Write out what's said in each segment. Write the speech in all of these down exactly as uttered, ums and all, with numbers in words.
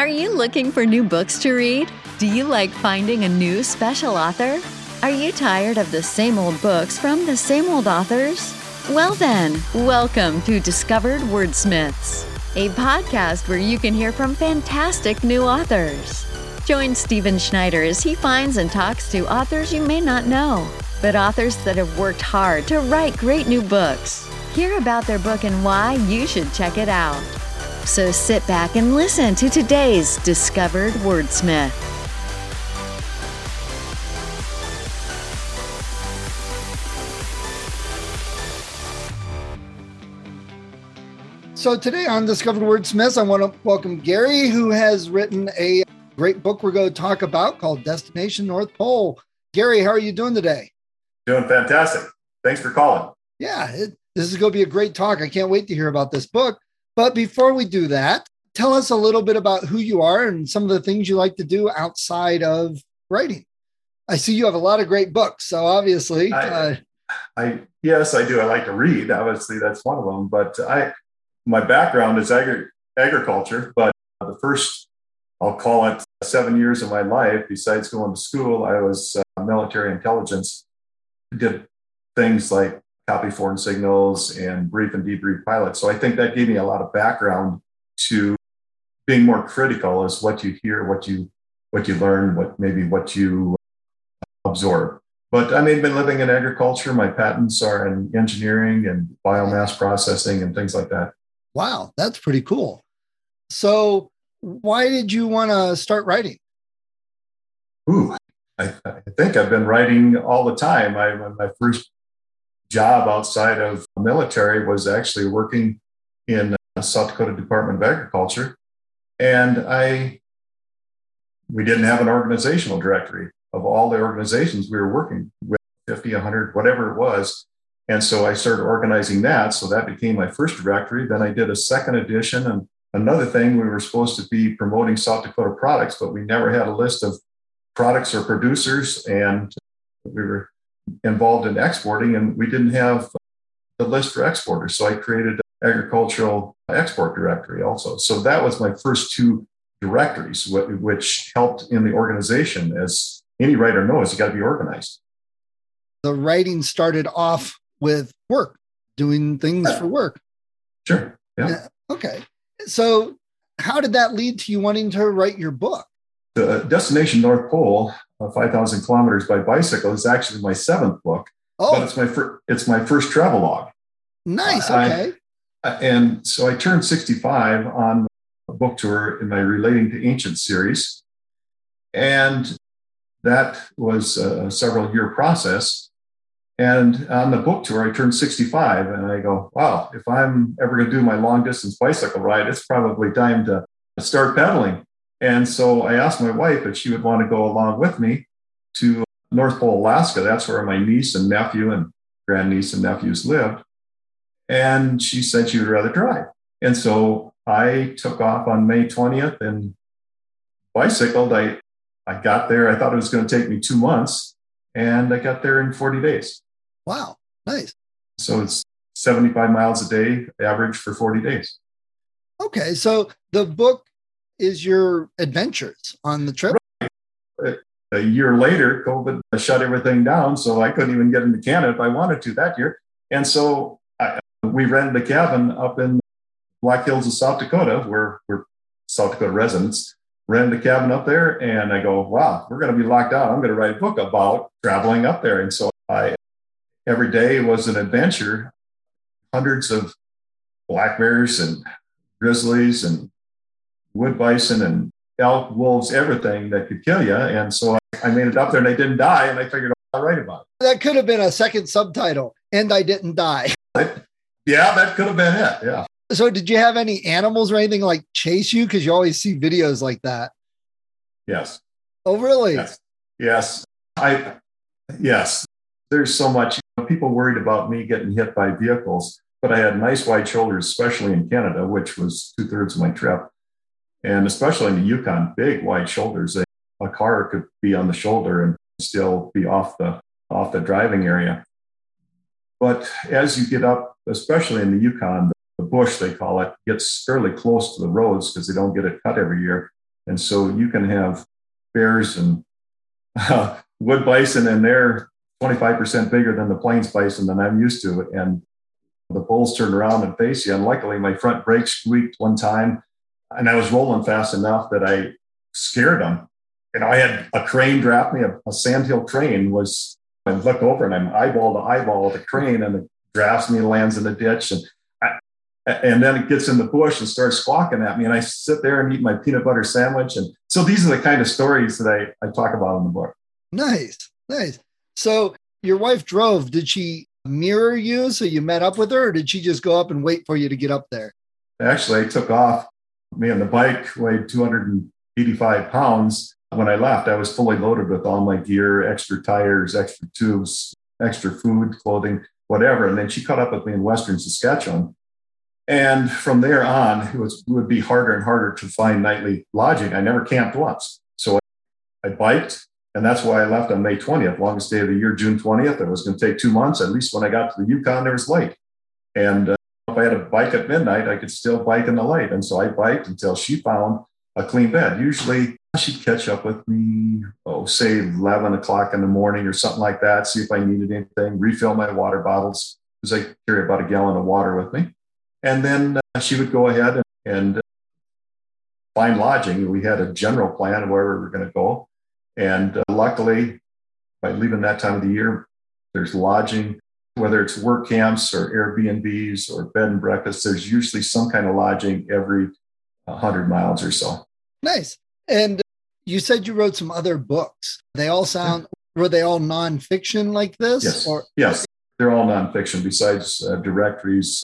Are you looking for new books to read? Do you like finding a new special author? Are you tired of the same old books from the same old authors? Well then, welcome to Discovered Wordsmiths, a podcast where you can hear from fantastic new authors. Join Steven Schneider as he finds and talks to authors you may not know, but authors that have worked hard to write great new books. Hear about their book and why you should check it out. So sit back and listen to today's Discovered Wordsmith. So today on Discovered Wordsmiths, I want to welcome Gary, who has written a great book we're going to talk about called Destination North Pole. Gary, how are you doing today? Doing fantastic. Thanks for calling. Yeah, it, this is going to be a great talk. I can't wait to hear about this book. But before we do that, tell us a little bit about who you are and some of the things you like to do outside of writing. I see you have a lot of great books, so obviously. I, uh, I yes, I do. I like to read. Obviously, that's one of them. But I... My background is agri- agriculture, but the first, I'll call it seven years of my life, besides going to school, I was uh, military intelligence, did things like copy foreign signals and brief and debrief pilots. So I think that gave me a lot of background to being more critical as what you hear, what you what you learn, what maybe what you absorb. But I mean, I've been living in agriculture. My patents are in engineering and biomass processing and things like that. Wow, that's pretty cool. So why did you want to start writing? Ooh, I, I think I've been writing all the time. I, my first job outside of the military was actually working in the South Dakota Department of Agriculture. And I we didn't have an organizational directory of all the organizations we were working with, fifty, one hundred, whatever it was. And so I started organizing that. So that became my first directory. Then I did a second edition. And another thing, we were supposed to be promoting South Dakota products, but we never had a list of products or producers. And we were involved in exporting, and we didn't have the list for exporters. So I created an agricultural export directory also. So that was my first two directories, which helped in the organization. As any writer knows, you got to be organized. The writing started off with work, doing things for work. Sure. Yeah. Okay. So how did that lead to you wanting to write your book? The Destination North Pole, five thousand Kilometers by Bicycle, is actually my seventh book. Oh. But it's my, fir- it's my first travelogue. Nice. Okay. I, and so I turned sixty-five on a book tour in my Relating to Ancient series. And that was a several year process. And on the book tour, I turned sixty-five, and I go, wow, if I'm ever going to do my long-distance bicycle ride, it's probably time to start pedaling. And so I asked my wife if she would want to go along with me to North Pole, Alaska. That's where my niece and nephew and grandniece and nephews lived. And she said she would rather drive. And so I took off on May twentieth and bicycled. I, I got there. I thought it was going to take me two months, and I got there in forty days. Wow, nice. So it's seventy-five miles a day average for forty days. Okay, so the book is your adventures on the trip? Right. A year later, COVID shut everything down, so I couldn't even get into Canada if I wanted to that year. And so I, we rented a cabin up in Black Hills of South Dakota, where we're South Dakota residents. Rented a cabin up there, and I go, wow, we're going to be locked out. I'm going to write a book about traveling up there. And so I, every day was an adventure, hundreds of black bears and grizzlies and wood bison and elk, wolves, everything that could kill you. And so I, I made it up there, and I didn't die, and I figured I'll write about it. That could have been a second subtitle, and I didn't die. But, yeah, that could have been it, yeah. So did you have any animals or anything like chase you? Because you always see videos like that. Yes. Oh, really? Yes. Yes. I, yes. There's so much. People worried about me getting hit by vehicles, but I had nice wide shoulders, especially in Canada, which was two thirds of my trip. And especially in the Yukon, big wide shoulders. A, a car could be on the shoulder and still be off the off the driving area. But as you get up, especially in the Yukon, bush, they call it, gets fairly close to the roads because they don't get it cut every year. And so you can have bears and uh, wood bison, and they're twenty-five percent bigger than the plains bison that I'm used to. And the bulls turned around and faced you. And luckily, my front brake squeaked one time, and I was rolling fast enough that I scared them. And I had a crane draft me, a, a sandhill crane was, I look over and I'm eyeball to eyeball with a crane, and it drafts me and lands in a ditch. And I, and then it gets in the bush and starts squawking at me. And I sit there and eat my peanut butter sandwich. And so these are the kind of stories that I, I talk about in the book. Nice, nice. So your wife drove. Did she mirror you so you met up with her, or did she just go up and wait for you to get up there? Actually, I took off. Me and the bike weighed two hundred eighty-five pounds. When I left, I was fully loaded with all my gear, extra tires, extra tubes, extra food, clothing, whatever. And then she caught up with me in Western Saskatchewan. And from there on, it, was, it would be harder and harder to find nightly lodging. I never camped once. So I, I biked, and that's why I left on May twentieth, longest day of the year, June twentieth. It was going to take two months. At least when I got to the Yukon, there was light. And uh, if I had a bike at midnight, I could still bike in the light. And so I biked until she found a clean bed. Usually she'd catch up with me, oh, say eleven o'clock in the morning or something like that, see if I needed anything, refill my water bottles, because I carry about a gallon of water with me. And then uh, she would go ahead and, and uh, find lodging. We had a general plan of where we were going to go. And uh, luckily, by leaving that time of the year, there's lodging, whether it's work camps or Airbnbs or bed and breakfast, there's usually some kind of lodging every one hundred miles or so. Nice. And you said you wrote some other books. They all sound, were they all nonfiction like this? Yes, or? Yes. They're all nonfiction besides uh, directories.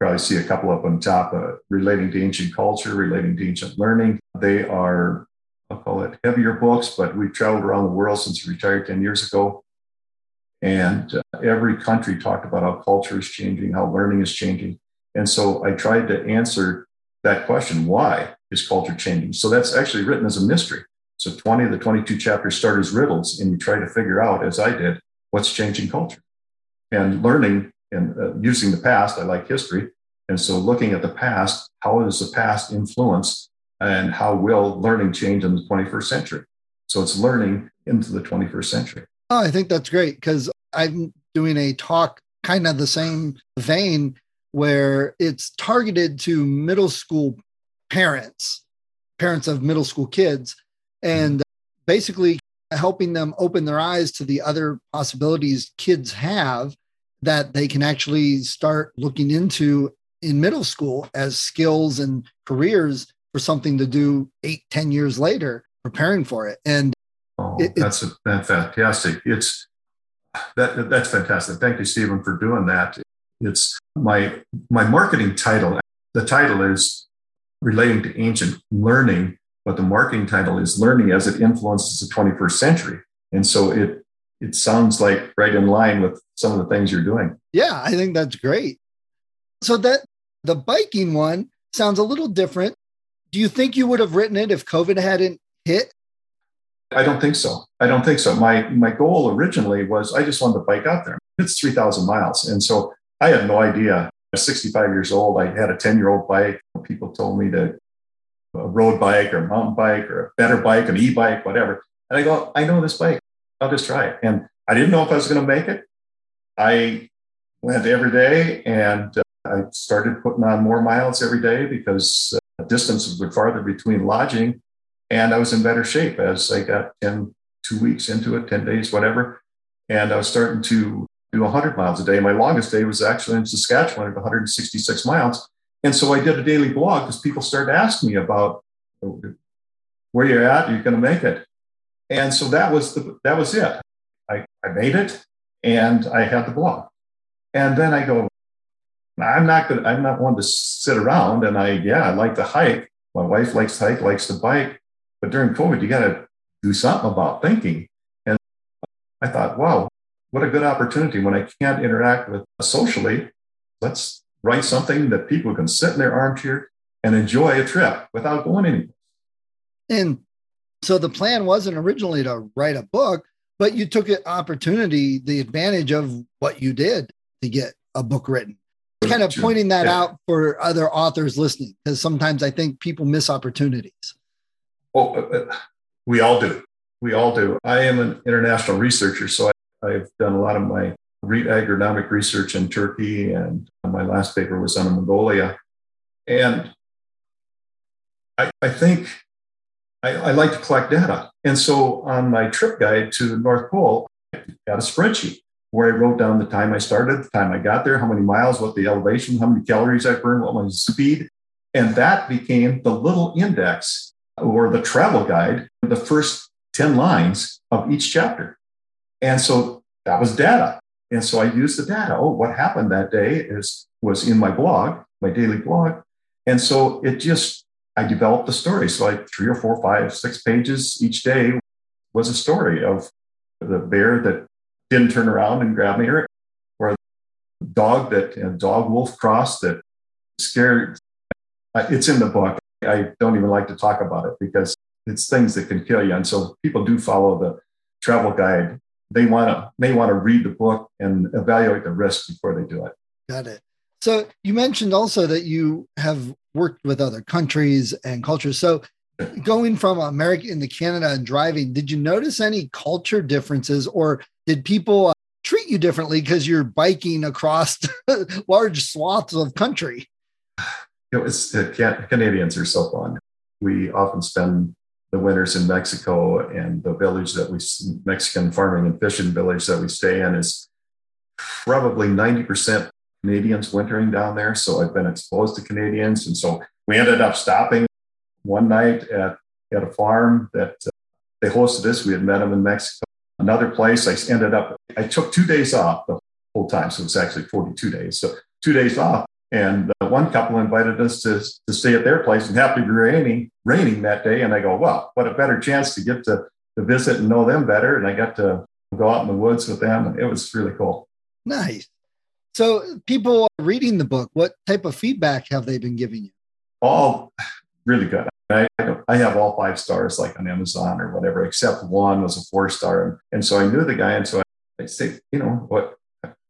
Probably see a couple up on top, uh, Relating to Ancient Culture, Relating to Ancient Learning. They are, I'll call it heavier books, but we've traveled around the world since we retired ten years ago. And uh, every country talked about how culture is changing, how learning is changing. And so I tried to answer that question, why is culture changing? So that's actually written as a mystery. So twenty of the twenty-two chapters start as riddles, and you try to figure out, as I did, what's changing culture. And learning and uh, using the past, I like history. And so looking at the past, how does the past influence and how will learning change in the twenty-first century? So it's learning into the twenty-first century. Oh, I think that's great, because I'm doing a talk kind of the same vein where it's targeted to middle school parents, parents of middle school kids, and basically helping them open their eyes to the other possibilities kids have that they can actually start looking into in middle school as skills and careers for something to do eight, ten years later, preparing for it. And oh, it, that's, a, that's fantastic. It's that that's fantastic. Thank you, Stephen, for doing that. It's my my marketing title. The title is Relating to Ancient Learning, but the marketing title is Learning as It Influences the twenty-first century. And so it it sounds like right in line with some of the things you're doing. Yeah, I think that's great. So that the biking one sounds a little different. Do you think you would have written it if COVID hadn't hit? I don't think so. I don't think so. My my goal originally was I just wanted to bike out there. It's three thousand miles. And so I had no idea. I was sixty-five years old. I had a ten-year-old bike. People told me to a road bike or a mountain bike or a better bike, an e-bike, whatever. And I go, I know this bike. I'll just try it. And I didn't know if I was going to make it. I went every day, and uh, I started putting on more miles every day because uh, distances were farther between lodging, and I was in better shape as I got ten, two weeks into it, ten days, whatever. And I was starting to do one hundred miles a day. My longest day was actually in Saskatchewan at one hundred sixty-six miles. And so I did a daily blog because people started asking me about where you're at, you're going to make it. And so that was the, that was it. I, I made it, and I had the blog. And then I go, I'm not good. I'm not one to sit around. And I, yeah, I like to hike. My wife likes to hike, likes to bike. But during COVID, you got to do something about thinking. And I thought, wow, what a good opportunity when I can't interact with socially. Let's write something that people can sit in their armchair and enjoy a trip without going anywhere. And so the plan wasn't originally to write a book, but you took an opportunity, the advantage of what you did to get a book written. Kind of pointing that yeah. out for other authors listening, because sometimes I think people miss opportunities. Oh, we all do. We all do. I am an international researcher, so I, I've done a lot of my re- agronomic research in Turkey, and my last paper was on Mongolia. And I, I think I, I like to collect data. And so on my trip guide to the North Pole, I got a spreadsheet where I wrote down the time I started, the time I got there, how many miles, what the elevation, how many calories I burned, what my speed. And that became the little index or the travel guide, the first ten lines of each chapter. And so that was data. And so I used the data. Oh, what happened that day is was in my blog, my daily blog. And so it just, I developed the story. So like three or four, five, six pages each day was a story of the bear that didn't turn around and grab me, or a dog that, a dog wolf cross that scared. It's in the book. I don't even like to talk about it because it's things that can kill you. And so people do follow the travel guide. They want to, may want to read the book and evaluate the risk before they do it. Got it. So you mentioned also that you have worked with other countries and cultures. So going from America into Canada and driving, did you notice any culture differences, or did people treat you differently because you're biking across large swaths of country? It was, uh, can- Canadians are so fun. We often spend the winters in Mexico, and the village that we, Mexican farming and fishing village that we stay in is probably ninety percent Canadians wintering down there. So I've been exposed to Canadians. And so we ended up stopping one night at, at a farm that uh, they hosted us. We had met them in Mexico. Another place I ended up, I took two days off the whole time. So it was actually forty-two days. So two days off. And uh, one couple invited us to, to stay at their place, and happened to be raining, raining that day. And I go, well, what a better chance to get to, to visit and know them better. And I got to go out in the woods with them. And it was really cool. Nice. So people reading the book, what type of feedback have they been giving you? All really good. I, I have all five stars like on Amazon or whatever, except one was a four star. And so I knew the guy. And so I say, you know, what?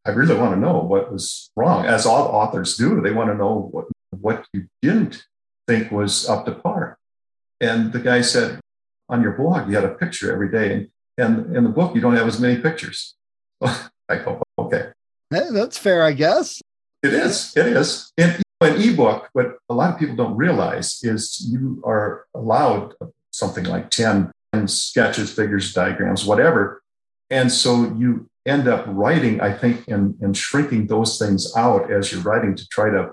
I really want to know what was wrong, as all authors do. They want to know what, what you didn't think was up to par. And the guy said, on your blog, you had a picture every day. And, and in the book, you don't have as many pictures. I go, okay. That's fair, I guess. It is. It is. In an ebook, what a lot of people don't realize is you are allowed something like ten sketches, figures, diagrams, whatever. And so you end up writing, I think, and, and shrinking those things out as you're writing to try to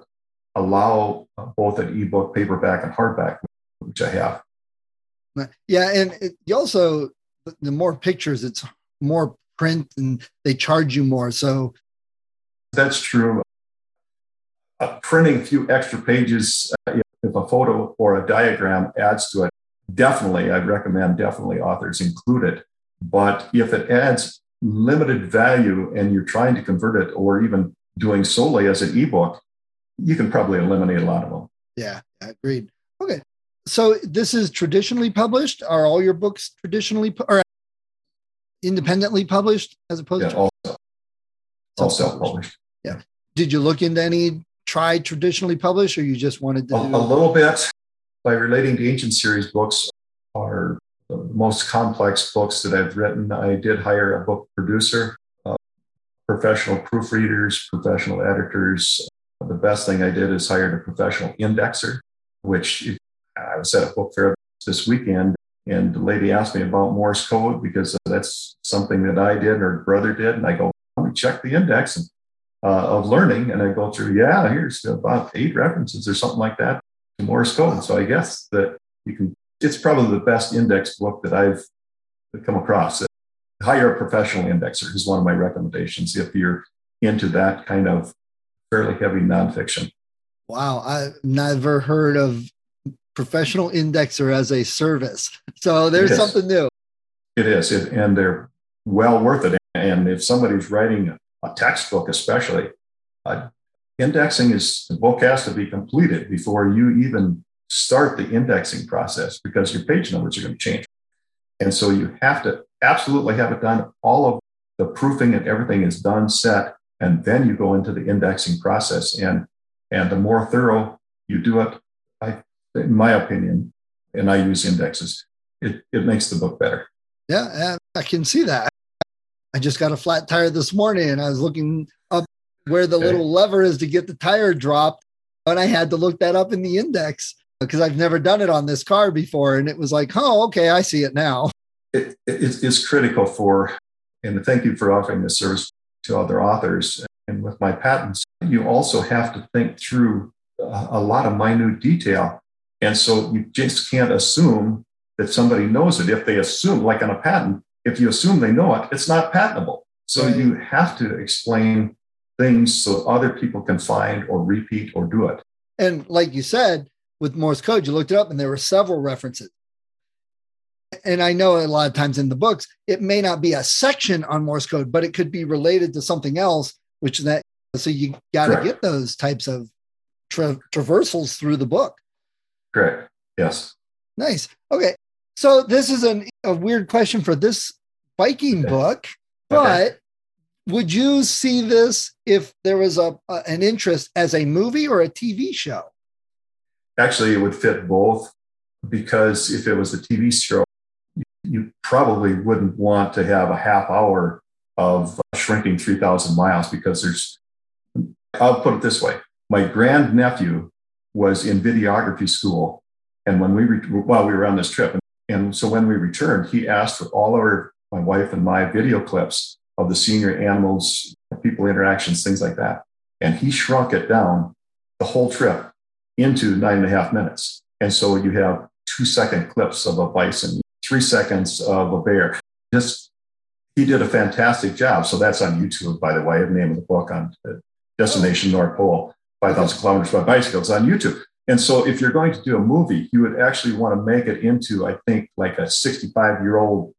allow both an ebook, paperback, and hardback, which I have. Yeah, and it, you also, the more pictures, it's more print, and they charge you more. So that's true. Uh, printing a few extra pages, uh, if, if a photo or a diagram adds to it, definitely, I recommend definitely authors include it. But if it adds limited value and you're trying to convert it, or even doing solely as an ebook, you can probably eliminate a lot of them. Yeah, agreed. Okay. So this is traditionally published. Are all your books traditionally pu- or independently published as opposed yeah, to? All, self- all self-published. Yeah. Did you look into any try traditionally published, or you just wanted to? A, do- a little bit. By Relating to Ancient series books are the most complex books that I've written. I did hire a book producer, uh, professional proofreaders, professional editors. The best thing I did is hired a professional indexer, which I was at a book fair this weekend, and the lady asked me about Morse code because that's something that I did, her brother did. And I go, let me check the index and, uh, of learning. And I go through, yeah, here's about eight references or something like that to Morse code. So I guess that you can. It's probably the best index book that I've come across. Hire a professional indexer is one of my recommendations if you're into that kind of fairly heavy nonfiction. Wow. I've never heard of professional indexer as a service. So there's something new. It is. It, and they're well worth it. And if somebody's writing a textbook, especially, uh, indexing is, the book has to be completed before you even start the indexing process, because your page numbers are going to change. And so you have to absolutely have it done. All of the proofing and everything is done, set, and then you go into the indexing process. And, and the more thorough you do it, I, in my opinion, and I use indexes, it, it makes the book better. Yeah, I can see that. I just got a flat tire this morning and I was looking up where the okay. little lever is to get the tire dropped. And I had to look that up in the index because I've never done it on this car before. And it was like, oh, okay, I see it now. It, it, it's critical for, and thank you for offering this service to other authors. And with my patents, you also have to think through a, a lot of minute detail. And so you just can't assume that somebody knows it. If they assume, like on a patent, if you assume they know it, it's not patentable. So you have to explain things so other people can find or repeat or do it. And like you said, with Morse code, you looked it up and there were several references. And I know a lot of times in the books, it may not be a section on Morse code, but it could be related to something else, which that, so you got to get those types of tra- traversals through the book. Correct. Yes. Nice. Okay. So this is an, a weird question for this biking okay. book, but okay. would you see this if there was a, a an interest as a movie or a T V show? Actually, it would fit both, because if it was a T V show, you, you probably wouldn't want to have a half hour of shrinking three thousand miles, because there's, I'll put it this way. My grandnephew was in videography school. And when we, re- while we were on this trip, and, and so when we returned, he asked for all our, my wife and my video clips of the senior animals, people interactions, things like that. And he shrunk it down the whole trip into nine and a half minutes. And so you have two second clips of a bison, three seconds of a bear. Just, he did a fantastic job. So that's on YouTube, by the way, the name of the book on Destination North Pole, five thousand kilometers by bicycle. It's on YouTube. And so if you're going to do a movie, you would actually want to make it into, I think, like a sixty-five-year-old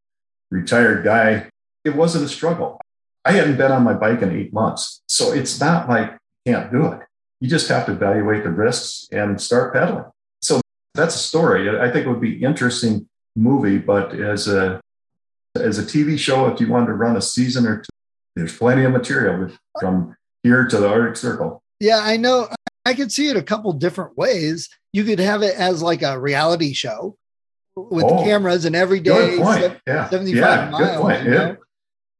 retired guy. It wasn't a struggle. I hadn't been on my bike in eight months. So it's not like you can't do it. You just have to evaluate the risks and start pedaling. So that's a story. I think it would be an interesting movie, but as a as a T V show, if you wanted to run a season or two, there's plenty of material with, from here to the Arctic Circle. Yeah, I know. I could see it a couple different ways. You could have it as like a reality show with oh, cameras and every day se- yeah. seventy-five yeah, miles. Good point. You know?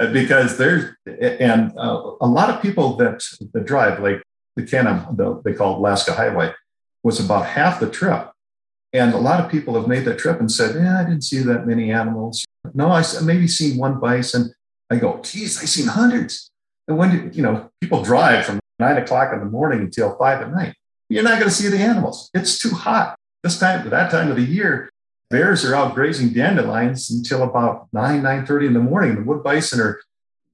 Yeah. Because there's, and uh, a lot of people that, that drive, like the Canada, the, they call Alaska Highway, was about half the trip. And a lot of people have made that trip and said, yeah, I didn't see that many animals. No, I maybe seen one bison. I go, geez, I seen hundreds. And when, you, you know, people drive from nine o'clock in the morning until five at night. You're not going to see the animals. It's too hot. This time, that time of the year, bears are out grazing dandelions until about nine, nine thirty in the morning. The wood bison are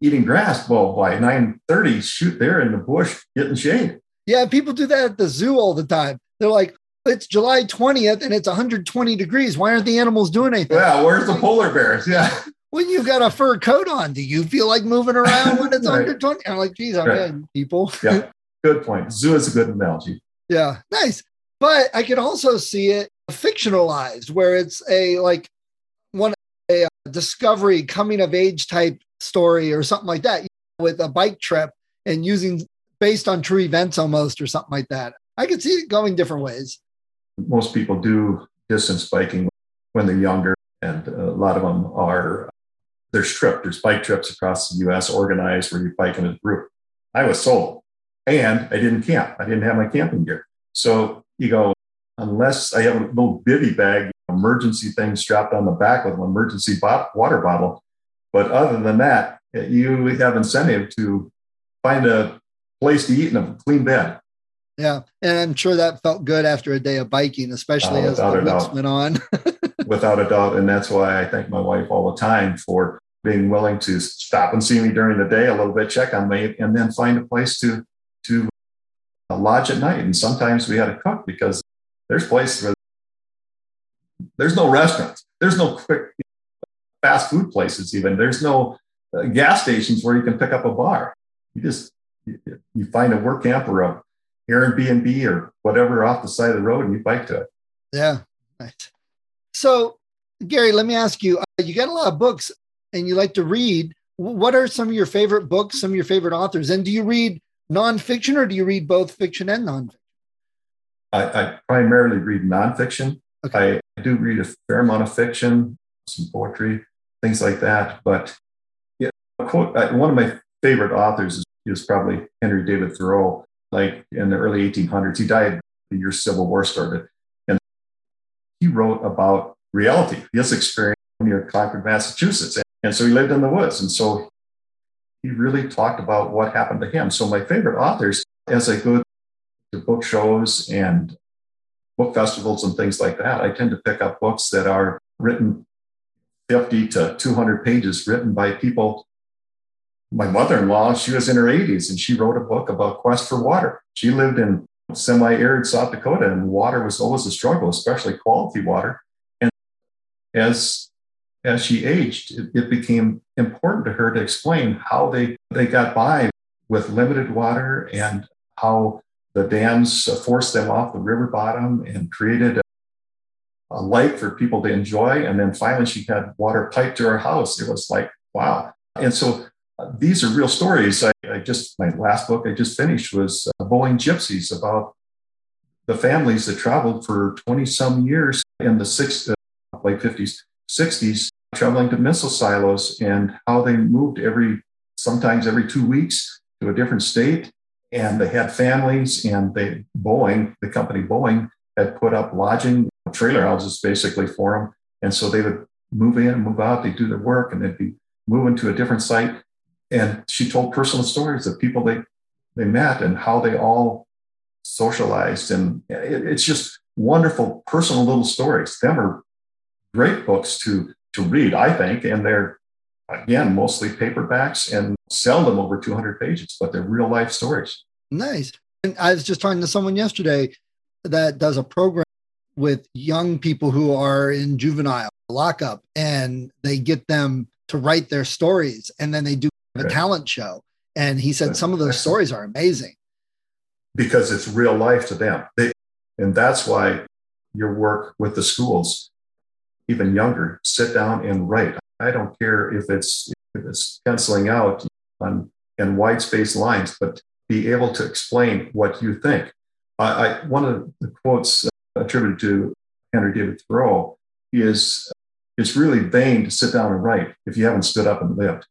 eating grass. Well, by nine thirty, shoot, they're in the bush getting shade. Yeah, people do that at the zoo all the time. They're like, it's July twentieth and it's one hundred twenty degrees. Why aren't the animals doing anything? Yeah, where's the polar bears? Yeah. When you've got a fur coat on, do you feel like moving around when it's right. one hundred twenty? I'm like, geez, I'm right. in, people. Yeah, good point. Zoo is a good analogy. Yeah, nice. But I can also see it fictionalized, where it's a like one a discovery, coming of age type story or something like that, with a bike trip and using based on true events almost or something like that. I could see it going different ways. Most people do distance biking when they're younger, and a lot of them are. There's trip, there's bike trips across the U S organized where you bike in a group. I was solo and I didn't camp. I didn't have my camping gear. So you go, unless I have a little bivy bag, emergency thing strapped on the back with an emergency bo- water bottle. But other than that, you have incentive to find a place to eat and a clean bed. Yeah. And I'm sure that felt good after a day of biking, especially uh, as the weeks went on. Without a doubt. And that's why I thank my wife all the time for being willing to stop and see me during the day a little bit, check on me, and then find a place to to lodge at night. And sometimes we had to cook because there's places where there's no restaurants. There's no quick fast food places even. There's no uh, gas stations where you can pick up a bar. You just, you, you find a work camp or a Airbnb or whatever off the side of the road and you bike to it. Yeah, right. So, Gary, let me ask you, uh, you got a lot of books and you like to read. What are some of your favorite books, some of your favorite authors? And do you read nonfiction or do you read both fiction and nonfiction? I, I primarily read nonfiction. Okay. I do read a fair amount of fiction, some poetry, things like that. But yeah, quote, one of my favorite authors is, is probably Henry David Thoreau. Like in the early eighteen hundreds, he died the year Civil War started. And he wrote about reality, his experience near Concord, Massachusetts. And so he lived in the woods. And so he really talked about what happened to him. So my favorite authors, as I go to book shows and book festivals and things like that, I tend to pick up books that are written fifty to two hundred pages, written by people. My mother-in-law, she was in her eighties, and she wrote a book about quest for water. She lived in semi-arid South Dakota, and water was always a struggle, especially quality water. And as as she aged, it, it became important to her to explain how they, they got by with limited water and how the dams forced them off the river bottom and created a, a lake for people to enjoy. And then finally, she had water piped to her house. It was like, wow. And so these are real stories. I, I just, my last book I just finished was uh, Boeing Gypsies, about the families that traveled for twenty some years in the six, uh, late fifties, sixties, traveling to missile silos, and how they moved every, sometimes every two weeks to a different state. And they had families, and they, Boeing, the company Boeing, had put up lodging, trailer houses basically for them. And so they would move in and move out. They do their work, and they'd be moving to a different site. And she told personal stories of people they, they met and how they all socialized. And it, it's just wonderful personal little stories. Them are great books to, to read, I think. And they're, again, mostly paperbacks, and seldom over two hundred pages, but they're real life stories. Nice. And I was just talking to someone yesterday that does a program with young people who are in juvenile lockup, and they get them to write their stories, and then they do a talent show. And he said some of those stories are amazing because it's real life to them. They, and that's why your work with the schools, even younger, sit down and write. I don't care if it's, if it's penciling out on and wide space lines, but be able to explain what you think. I, I one of the quotes attributed to Henry David Thoreau is, "It's really vain to sit down and write if you haven't stood up and lived."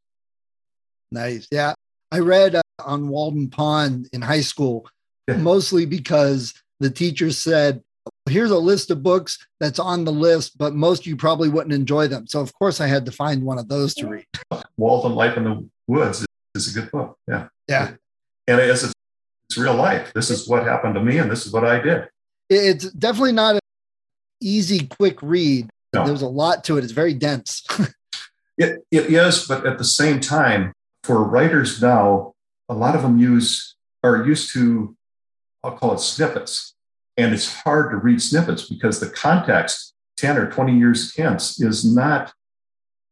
Nice. Yeah. I read uh, on Walden Pond in high school, yeah. Mostly because the teacher said, here's a list of books that's on the list, but most of you probably wouldn't enjoy them. So, of course, I had to find one of those to read. Walden Life in the Woods is a good book. Yeah. Yeah. And it's, a, it's real life. This is what happened to me, and this is what I did. It's definitely not an easy, quick read. No. There's a lot to it. It's very dense. it It is, but at the same time, for writers now, a lot of them use are used to, I'll call it snippets. And it's hard to read snippets because the context ten or twenty years hence is not,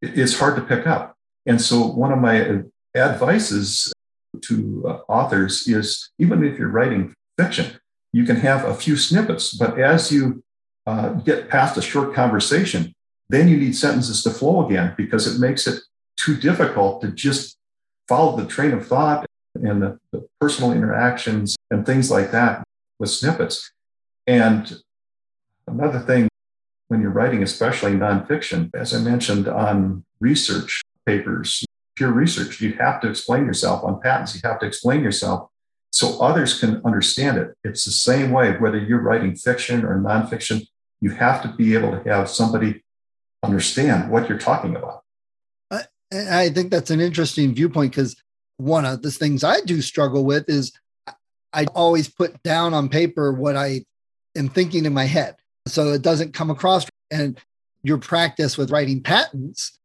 it's hard to pick up. And so one of my advices to authors is, even if you're writing fiction, you can have a few snippets, but as you Uh, get past a short conversation, then you need sentences to flow again, because it makes it too difficult to just follow the train of thought and the, the personal interactions and things like that with snippets. And another thing, when you're writing, especially nonfiction, as I mentioned, on research papers, pure research, you have to explain yourself. On patents, you have to explain yourself so others can understand it. It's the same way, whether you're writing fiction or nonfiction. You have to be able to have somebody understand what you're talking about. I, I think that's an interesting viewpoint, because one of the things I do struggle with is I always put down on paper what I am thinking in my head, so it doesn't come across. And your practice with writing patents,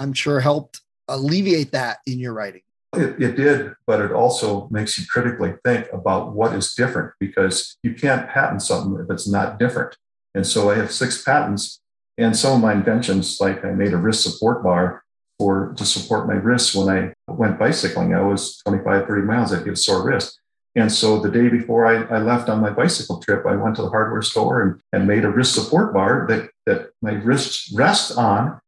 I'm sure, helped alleviate that in your writing. It, it did, but it also makes you critically think about what is different, because you can't patent something if it's not different. And so I have six patents, and some of my inventions, like I made a wrist support bar for to support my wrists when I went bicycling. I was twenty-five, thirty miles, I'd get a sore wrist. And so the day before I, I left on my bicycle trip, I went to the hardware store and, and made a wrist support bar that, that my wrists rest on.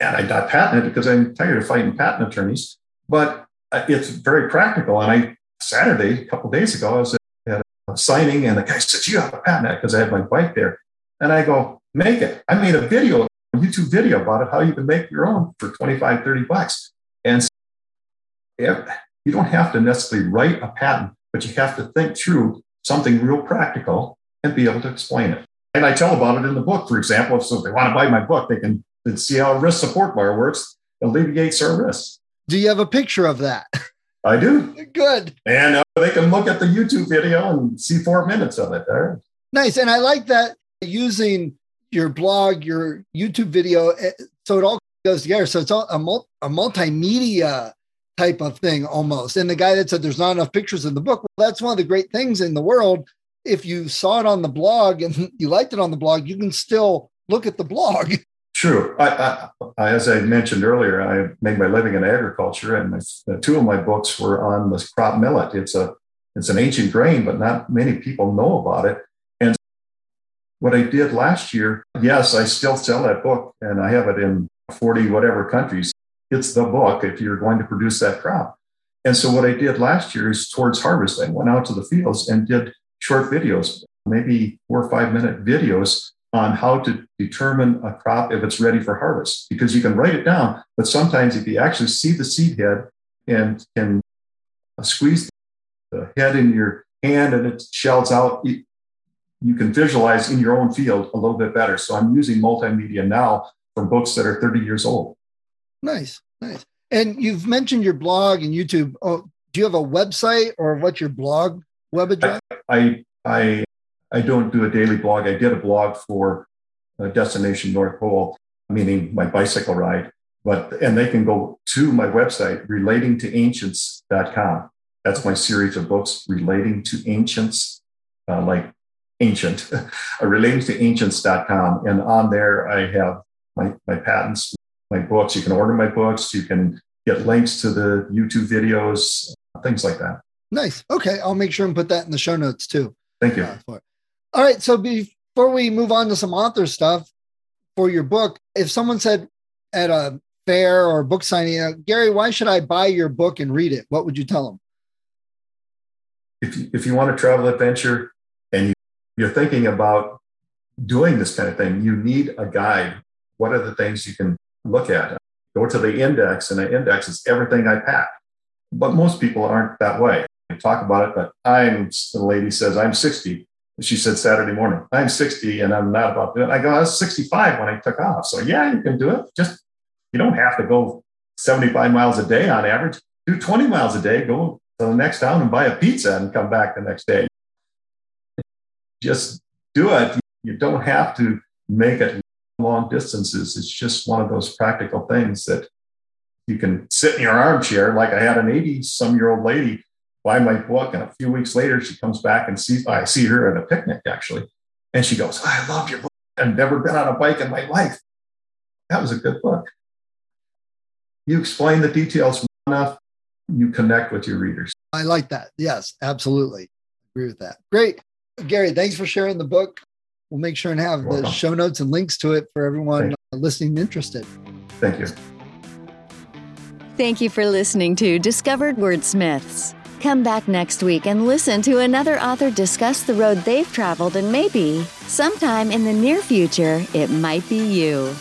And I got patented, because I'm tired of fighting patent attorneys, but it's very practical. And I, Saturday, a couple of days ago, I was at a signing, and the guy said, "You have a patent," because I had my bike there. And I go, make it. I made a video, a YouTube video about it, how you can make your own for twenty-five, thirty bucks. And so, yeah, you don't have to necessarily write a patent, but you have to think through something real practical and be able to explain it. And I tell about it in the book, for example. So if they want to buy my book, they can see how wrist support bar works, alleviates our wrists. Do you have a picture of that? I do. Good. And uh, they can look at the YouTube video and see four minutes of it there. Nice. And I like that, using your blog, your YouTube video, so it all goes together. So it's all a, mul- a multimedia type of thing almost. And the guy that said there's not enough pictures in the book, well, that's one of the great things in the world. If you saw it on the blog and you liked it on the blog, you can still look at the blog. True. I, I, as I mentioned earlier, I make my living in agriculture, and my, two of my books were on the crop millet. It's a it's an ancient grain, but not many people know about it. And what I did last year, yes, I still sell that book, and I have it in forty whatever countries. It's the book if you're going to produce that crop. And so what I did last year is towards harvest, I went out to the fields and did short videos, maybe four or five minute videos on how to determine a crop if it's ready for harvest, because you can write it down. But sometimes if you actually see the seed head and can squeeze the head in your hand and it shells out, you can visualize in your own field a little bit better. So I'm using multimedia now from books that are thirty years old. Nice, nice. And you've mentioned your blog and YouTube. Oh, do you have a website, or what's your blog web address? I I I don't do a daily blog. I did a blog for Destination North Pole, meaning my bicycle ride. But and they can go to my website, relating to ancients dot com. That's my series of books, Relating to Ancients, uh, like ancient, relating to ancients dot com. And on there, I have my, my patents, my books. You can order my books. You can get links to the YouTube videos, things like that. Nice. Okay. I'll make sure and put that in the show notes too. Thank you. Uh, for All right. So before we move on to some author stuff for your book, if someone said at a fair or book signing, Gary, why should I buy your book and read it? What would you tell them? If you, if you want to travel adventure and you, you're thinking about doing this kind of thing, you need a guide. What are the things you can look at? Go to the index, and the index is everything I pack. But most people aren't that way. They talk about it, but I'm, the lady says, I'm sixty. She said Saturday morning, I'm sixty and I'm not about to do it. I go, I was sixty-five when I took off. So yeah, you can do it. Just, you don't have to go seventy-five miles a day on average. Do twenty miles a day, go to the next town and buy a pizza and come back the next day. Just do it. You don't have to make it long distances. It's just one of those practical things that you can sit in your armchair. Like I had an eighty-some-year-old lady buy my book, and a few weeks later, she comes back and sees, I see her at a picnic, actually. And she goes, I love your book. I've never been on a bike in my life. That was a good book. You explain the details well enough, you connect with your readers. I like that. Yes, absolutely. Agree with that. Great. Gary, thanks for sharing the book. We'll make sure and have You're the welcome. show notes and links to it for everyone listening and interested. Thank you. Thank you for listening to Discovered Wordsmiths. Come back next week and listen to another author discuss the road they've traveled, and maybe sometime in the near future, it might be you.